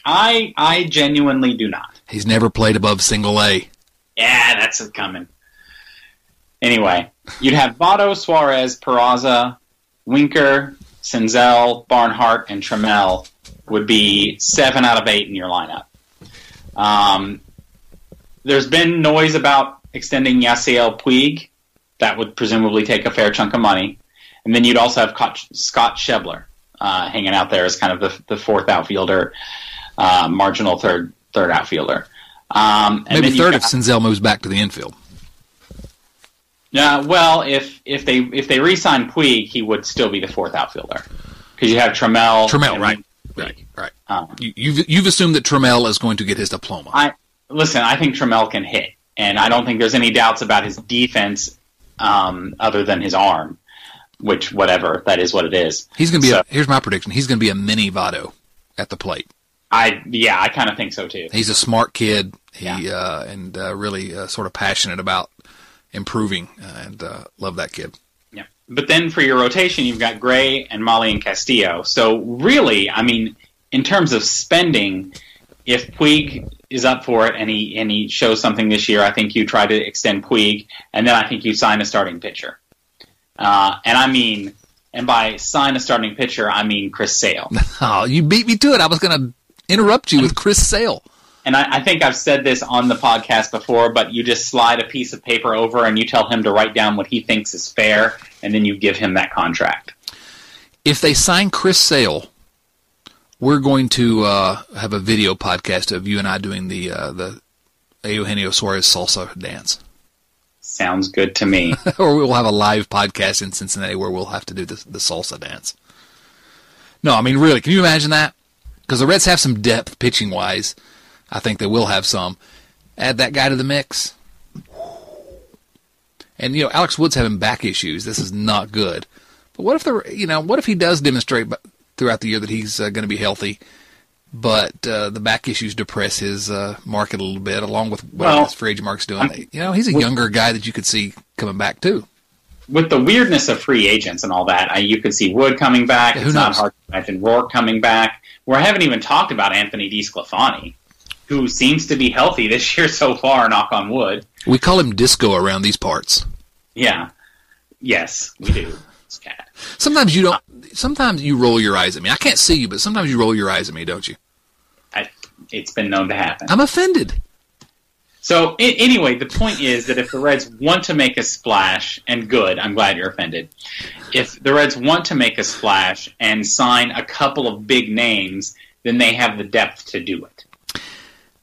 I I genuinely do not. He's never played above single A. Yeah, that's coming. Anyway, you'd have Votto, Suarez, Peraza, Winker, Senzel, Barnhart, and Trammell would be seven out of eight in your lineup. Um, there's been noise about extending Yasiel Puig. That would presumably take a fair chunk of money. And then you'd also have Scott Schebler uh, hanging out there as kind of the, the fourth outfielder. Uh, marginal third third outfielder. Um, and Maybe third got, if Senzel moves back to the infield. Uh, well, if if they if they re-sign Puig, he would still be the fourth outfielder because you have Trammell. Trammell, right, right, right. Um, you, you've you've assumed that Trammell is going to get his diploma. I listen. I think Trammell can hit, and I don't think there's any doubts about his defense, um, other than his arm, which whatever that is, what it is. He's going to be. So, a, here's my prediction. He's going to be a mini Votto at the plate. I yeah, I kind of think so too. He's a smart kid, he yeah. uh, and uh, really uh, sort of passionate about improving, uh, and uh, love that kid. Yeah, But then for your rotation, you've got Gray and Mahle and Castillo. So really, I mean, in terms of spending, if Puig is up for it and he and he shows something this year, I think you try to extend Puig, and then I think you sign a starting pitcher. Uh, and I mean, and by sign a starting pitcher, I mean Chris Sale. Oh, you beat me to it. I was going to interrupt you with Chris Sale. And I, I think I've said this on the podcast before, but you just slide a piece of paper over and you tell him to write down what he thinks is fair, and then you give him that contract. If they sign Chris Sale, we're going to uh, have a video podcast of you and I doing the uh, the Eugenio Suarez salsa dance. Sounds good to me. Or we'll have a live podcast in Cincinnati where we'll have to do the, the salsa dance. No, I mean, really, can you imagine that? Because the Reds have some depth pitching-wise. I think they will have some. Add that guy to the mix. And, you know, Alex Wood's having back issues. This is not good. But what if the, you know, what if he does demonstrate throughout the year that he's uh, going to be healthy, but uh, the back issues depress his uh, market a little bit, along with what well, his free agent market's doing? I'm, you know, he's a with, younger guy that you could see coming back, too. With the weirdness of free agents and all that, I, you could see Wood coming back. Yeah, it's knows? Not hard to imagine Rourke coming back. Well, I haven't even talked about Anthony DiSclafani, who seems to be healthy this year so far, knock on wood. We call him Disco around these parts. Yeah. Yes, we do. It's bad. Sometimes you don't. Sometimes you roll your eyes at me. I can't see you, but sometimes you roll your eyes at me, don't you? I, it's been known to happen. I'm offended. So, I- anyway, the point is that if the Reds want to make a splash, and good, I'm glad you're offended. If the Reds want to make a splash and sign a couple of big names, then they have the depth to do it.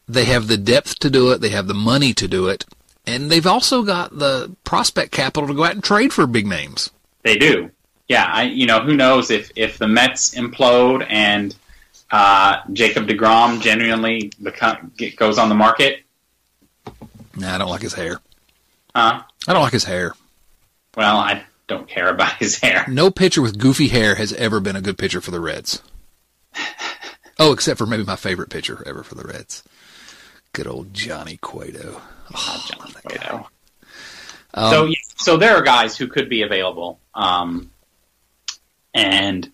They have the depth to do it. They have the money to do it. And they've also got the prospect capital to go out and trade for big names. They do. Yeah, I, you know, who knows if, if the Mets implode and uh, Jacob deGrom genuinely become, get, goes on the market. Nah, I don't like his hair. Huh? I don't like his hair. Well, I don't care about his hair. No pitcher with goofy hair has ever been a good pitcher for the Reds. Oh, except for maybe my favorite pitcher ever for the Reds. Good old Johnny Cueto. Oh, Johnny Cueto. Um, so, so there are guys who could be available, um, and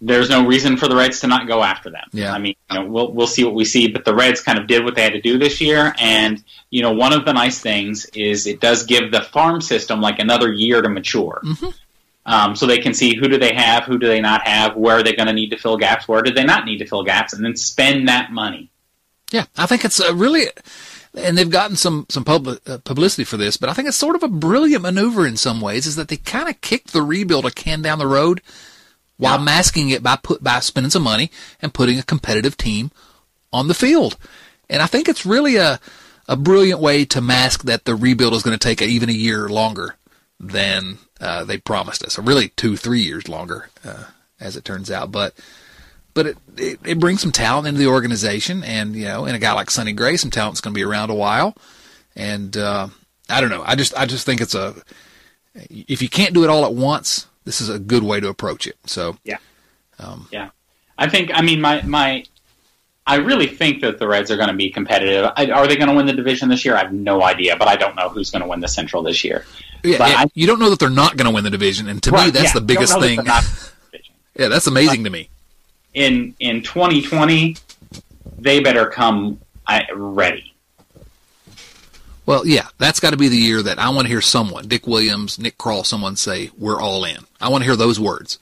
there's no reason for the Reds to not go after them. Yeah. I mean, you know, we'll we'll see what we see, but the Reds kind of did what they had to do this year, and you know, one of the nice things is it does give the farm system like another year to mature, mm-hmm. um, so they can see who do they have, who do they not have, where are they going to need to fill gaps, where do they not need to fill gaps, and then spend that money. Yeah, I think it's a really, and they've gotten some some public, uh, publicity for this, but I think it's sort of a brilliant maneuver in some ways, is that they kind of kicked the rebuild a can down the road while yeah. masking it by put by spending some money and putting a competitive team on the field. And I think it's really a, a brilliant way to mask that the rebuild is going to take even a year longer than uh, they promised us, or really two, three years longer, uh, as it turns out. But... But it, it, it brings some talent into the organization, and you know, in a guy like Sonny Gray, some talent's going to be around a while. And uh, I don't know. I just I just think it's a if you can't do it all at once, this is a good way to approach it. So yeah, um, yeah. I think I mean my my I really think that the Reds are going to be competitive. I, are they going to win the division this year? I have no idea, but I don't know who's going to win the Central this year. Yeah, but yeah I, you don't know that they're not going to win the division, and to right, me, that's yeah, the biggest thing. That not the yeah, that's amazing uh, to me. In in twenty twenty, they better come ready. Well, yeah, that's got to be the year that I want to hear someone, Dick Williams, Nick Krall, someone say, we're all in. I want to hear those words.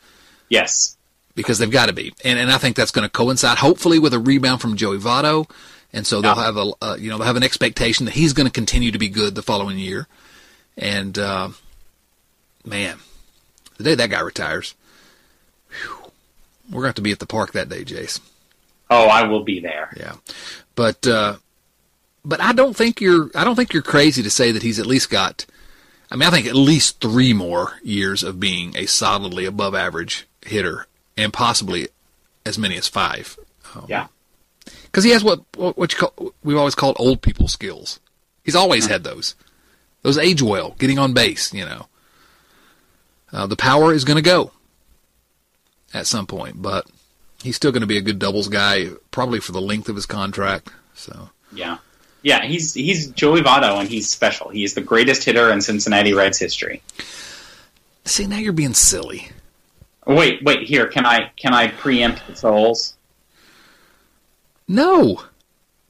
Yes. Because they've got to be. And and I think that's going to coincide, hopefully, with a rebound from Joey Votto. And so they'll, yeah. have, a, uh, you know, they'll have an expectation that he's going to continue to be good the following year. And, uh, man, the day that guy retires, whew. We're going to have to be at the park that day, Jace. Oh, I will be there. Yeah, but uh, but I don't think you're I don't think you're crazy to say that he's at least got. I mean, I think at least three more years of being a solidly above average hitter, and possibly as many as five. Um, yeah, because he has what what you call we've always called old people skills. He's always mm-hmm. had those. Those age well, getting on base. You know, uh, the power is going to go at some point, but he's still going to be a good doubles guy, probably for the length of his contract. So yeah, yeah, he's he's Joey Votto, and he's special. He is the greatest hitter in Cincinnati Reds history. See, now you're being silly. Wait, wait, here, can I can I preempt the Souls? No.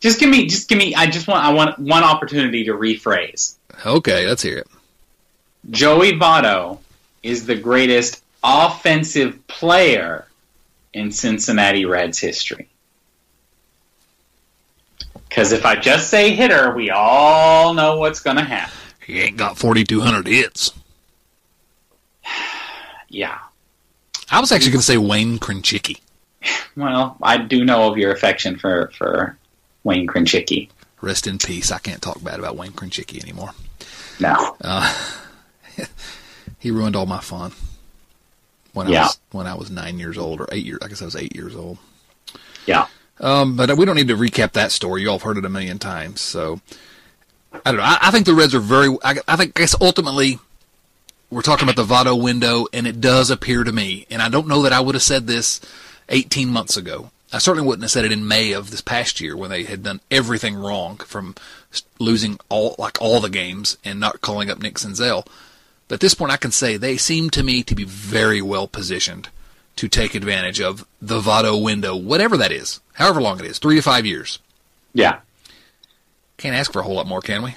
Just give me just give me I just want I want one opportunity to rephrase. Okay, let's hear it. Joey Votto is the greatest offensive player in Cincinnati Reds history. Because if I just say hitter, we all know what's going to happen. He ain't got forty-two hundred hits. Yeah. I was actually going to say Wayne Krzyzewski. Well, I do know of your affection for, for Wayne Krzyzewski. Rest in peace. I can't talk bad about Wayne Krzyzewski anymore. No. Uh, he ruined all my fun. When yeah. I was when I was nine years old or eight years, I guess I was eight years old. Yeah. Um, but we don't need to recap that story. You all have heard it a million times. So I don't know. I, I think the Reds are very. I, I think I guess ultimately we're talking about the Votto window, and it does appear to me. And I don't know that I would have said this eighteen months ago. I certainly wouldn't have said it in May of this past year when they had done everything wrong, from losing all like all the games and not calling up Nick Senzel. But at this point, I can say they seem to me to be very well positioned to take advantage of the Votto window, whatever that is, however long it is, three to five years. Yeah. Can't ask for a whole lot more, can we?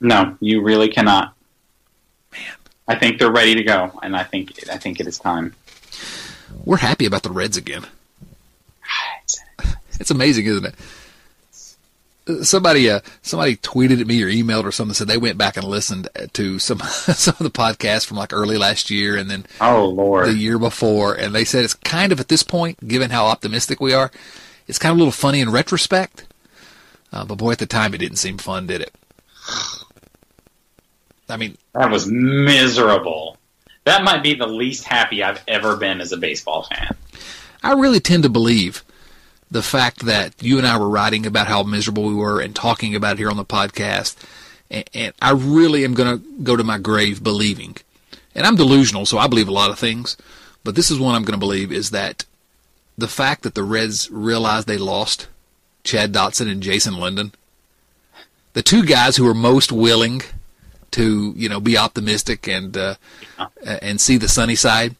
No, you really cannot. Man. I think they're ready to go, and I think I think it is time. We're happy about the Reds again. It's amazing, isn't it? Somebody, uh, somebody tweeted at me or emailed or something, said they went back and listened to some some of the podcasts from like early last year and then oh lord the year before, and they said it's kind of at this point, given how optimistic we are, it's kind of a little funny in retrospect. Uh, but boy, at the time, it didn't seem fun, did it? I mean, that was miserable. That might be the least happy I've ever been as a baseball fan. I really tend to believe. The fact that you and I were writing about how miserable we were and talking about it here on the podcast, and, and I really am going to go to my grave believing, and I'm delusional, so I believe a lot of things, but this is one I'm going to believe, is that the fact that the Reds realized they lost Chad Dotson and Jason Linden, the two guys who were most willing to, you know, be optimistic and uh, and see the sunny side,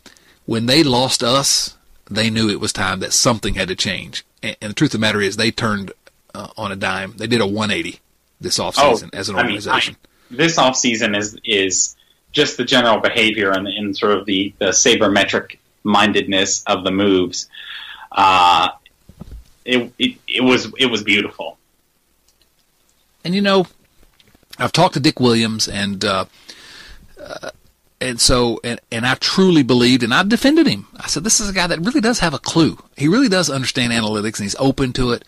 when they lost us, they knew it was time that something had to change. And the truth of the matter is, they turned uh, on a dime. They did a one eighty this offseason oh, as an organization. I mean, I, this offseason is is just the general behavior and, and sort of the, the sabermetric mindedness of the moves. Uh, it, it it was it was beautiful. And you know, I've talked to Dick Williams, and uh, uh, and so and, and I truly believed, and I defended him. I said, this is a guy that really does have a clue. He really does understand analytics, and he's open to it,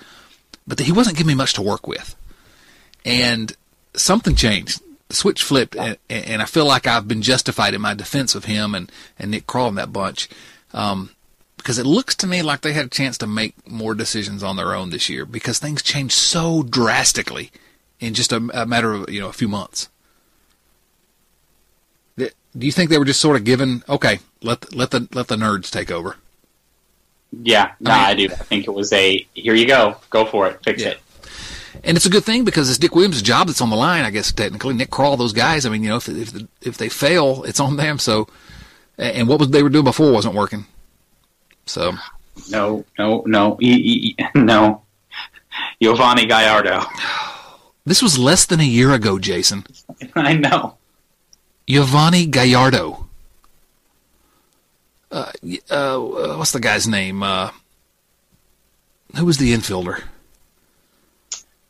but he wasn't giving me much to work with. And something changed. The switch flipped, and, and I feel like I've been justified in my defense of him and, and Nick Krall and that bunch, um, because it looks to me like they had a chance to make more decisions on their own this year, because things changed so drastically in just a, a matter of, you know, a few months. Do you think they were just sort of given, okay, let let the let the nerds take over? Yeah, no, I, mean, I do. I think it was a, here you go, go for it, fix yeah. it. And it's a good thing, because it's Dick Williams' job that's on the line, I guess, technically. Nick Krall, those guys, I mean, you know, if if, if they fail, it's on them. So, and what was they were doing before wasn't working. So, no, no, no, e- e- no, Giovanni Gallardo. This was less than a year ago, Jason. I know. Giovanni Gallardo. Uh, uh, what's the guy's name? Uh, who was the infielder?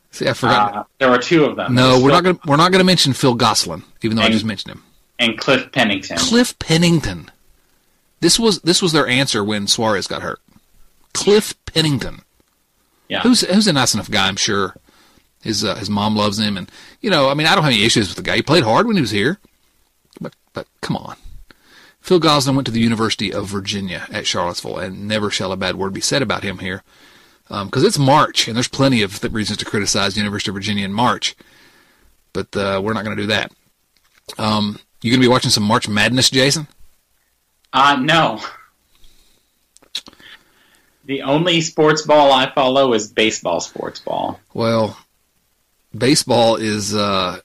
See, I forgot. Uh, there were two of them. No, we're Phil- not going. We're not going to mention Phil Gosselin, even though and, I just mentioned him. And Cliff Pennington. Cliff Pennington. This was this was their answer when Suarez got hurt. Cliff Pennington. Yeah. Who's who's a nice enough guy, I'm sure. His uh, his mom loves him, and you know, I mean, I don't have any issues with the guy. He played hard when he was here. But but come on. Phil Gosselin went to the University of Virginia at Charlottesville, and never shall a bad word be said about him here. Because um, it's March, and there's plenty of th- reasons to criticize the University of Virginia in March. But uh, we're not going to do that. Um, you going to be watching some March Madness, Jason? Uh, no. The only sports ball I follow is baseball sports ball. Well, baseball is... Uh,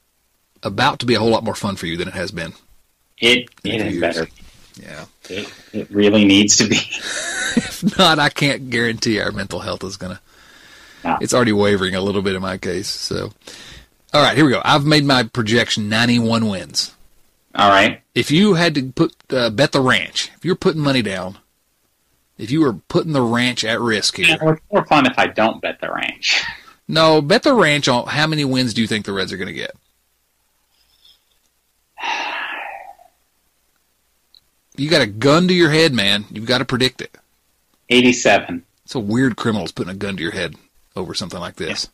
about to be a whole lot more fun for you than it has been. It, it is better. Yeah. It, it really needs to be. If not, I can't guarantee our mental health is going to. Nah. It's already wavering a little bit in my case. So, all right, here we go. I've made my projection ninety-one wins. All right. If you had to put uh, bet the ranch, if you're putting money down, if you were putting the ranch at risk here. Yeah, it's more fun if I don't bet the ranch. No, bet the ranch on how many wins do you think the Reds are going to get? You got a gun to your head, man. You've got to predict it. eighty-seven. It's a weird criminal's putting a gun to your head over something like this.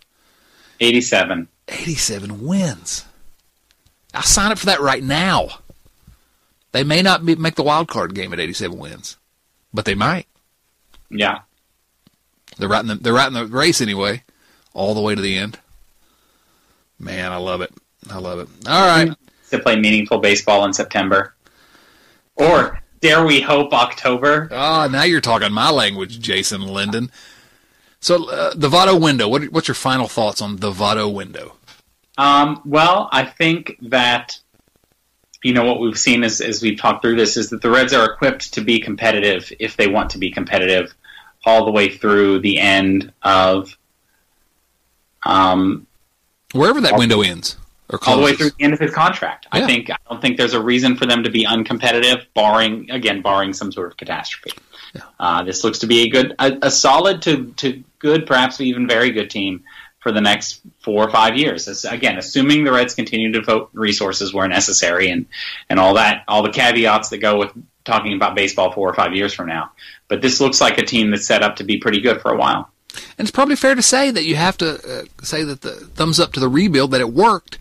Yeah. eighty-seven. eighty-seven wins. I'll sign up for that right now. They may not be, make the wild card game at eighty-seven wins, but they might. Yeah. They're right in the, they're right in the race anyway, all the way to the end. Man, I love it. I love it. All right. To play meaningful baseball in September. Or dare we hope October? Oh, now you're talking my language, Jason Linden. So uh, the Votto window, what, what's your final thoughts on the Votto window? Um, well, I think that, you know, what we've seen as, as we've talked through this is that the Reds are equipped to be competitive if they want to be competitive all the way through the end of... um, wherever that all, window ends. Or all the way through the end of his contract. Yeah. I think I don't think there's a reason for them to be uncompetitive, barring, again, barring some sort of catastrophe. Yeah. Uh, this looks to be a good, a, a solid to, to good, perhaps even very good team for the next four or five years. It's, again, assuming the Reds continue to devote resources where necessary and, and all that, all the caveats that go with talking about baseball four or five years from now. But this looks like a team that's set up to be pretty good for a while. And it's probably fair to say that you have to uh, say that the thumbs up to the rebuild, that it worked.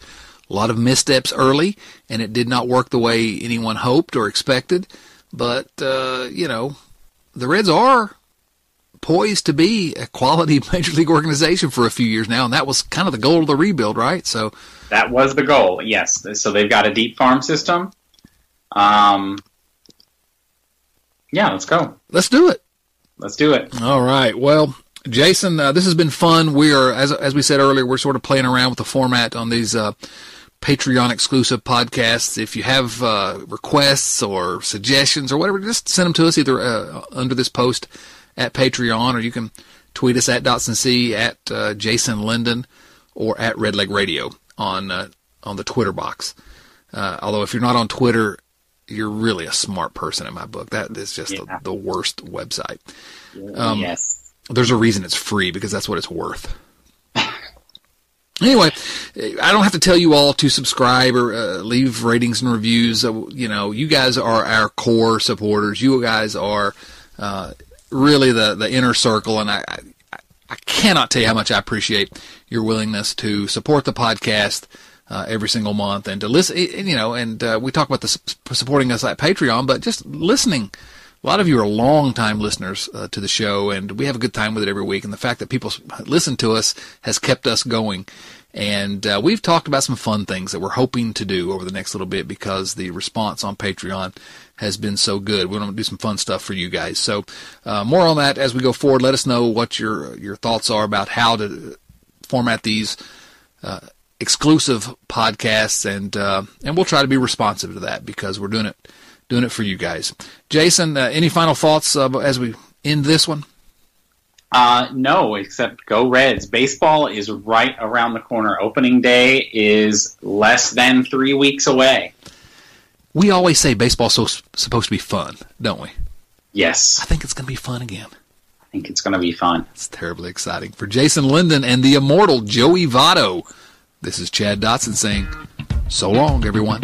A lot of missteps early, and it did not work the way anyone hoped or expected. But, uh, you know... the Reds are poised to be a quality major league organization for a few years now, and that was kind of the goal of the rebuild, right? So that was the goal, yes. So they've got a deep farm system. Um, yeah, let's go. Let's do it. Let's do it. All right. Well, Jason, uh, this has been fun. We are, as as we said earlier, we're sort of playing around with the format on these uh, Patreon exclusive podcasts. If you have uh, requests or suggestions or whatever, just send them to us either uh, under this post at Patreon, or you can tweet us at Dotson C, at uh, Jason Linden, or at Red Leg Radio on uh, on the Twitter box. Uh, although if you're not on Twitter, you're really a smart person in my book. That is just yeah. the, the worst website. Um, yes, there's a reason it's free, because that's what it's worth. Anyway, I don't have to tell you all to subscribe or uh, leave ratings and reviews. Uh, you know, you guys are our core supporters. You guys are uh, really the, the inner circle, and I, I I cannot tell you how much I appreciate your willingness to support the podcast uh, every single month and to listen. You know, and uh, we talk about the supporting us at Patreon, but just listening. A lot of you are long-time listeners uh, to the show, and we have a good time with it every week. And the fact that people listen to us has kept us going. And uh, we've talked about some fun things that we're hoping to do over the next little bit, because the response on Patreon has been so good. We're going to do some fun stuff for you guys. So uh, more on that as we go forward. Let us know what your your thoughts are about how to format these uh, exclusive podcasts, and uh, and we'll try to be responsive to that, because we're doing it. Doing it for you guys. Jason, uh, any final thoughts uh, as we end this one? Uh, no, except go Reds. Baseball is right around the corner. Opening day is less than three weeks away. We always say baseball's so, supposed to be fun, don't we? Yes. I think it's going to be fun again. I think it's going to be fun. It's terribly exciting. For Jason Linden and the immortal Joey Votto, this is Chad Dotson saying, so long, everyone.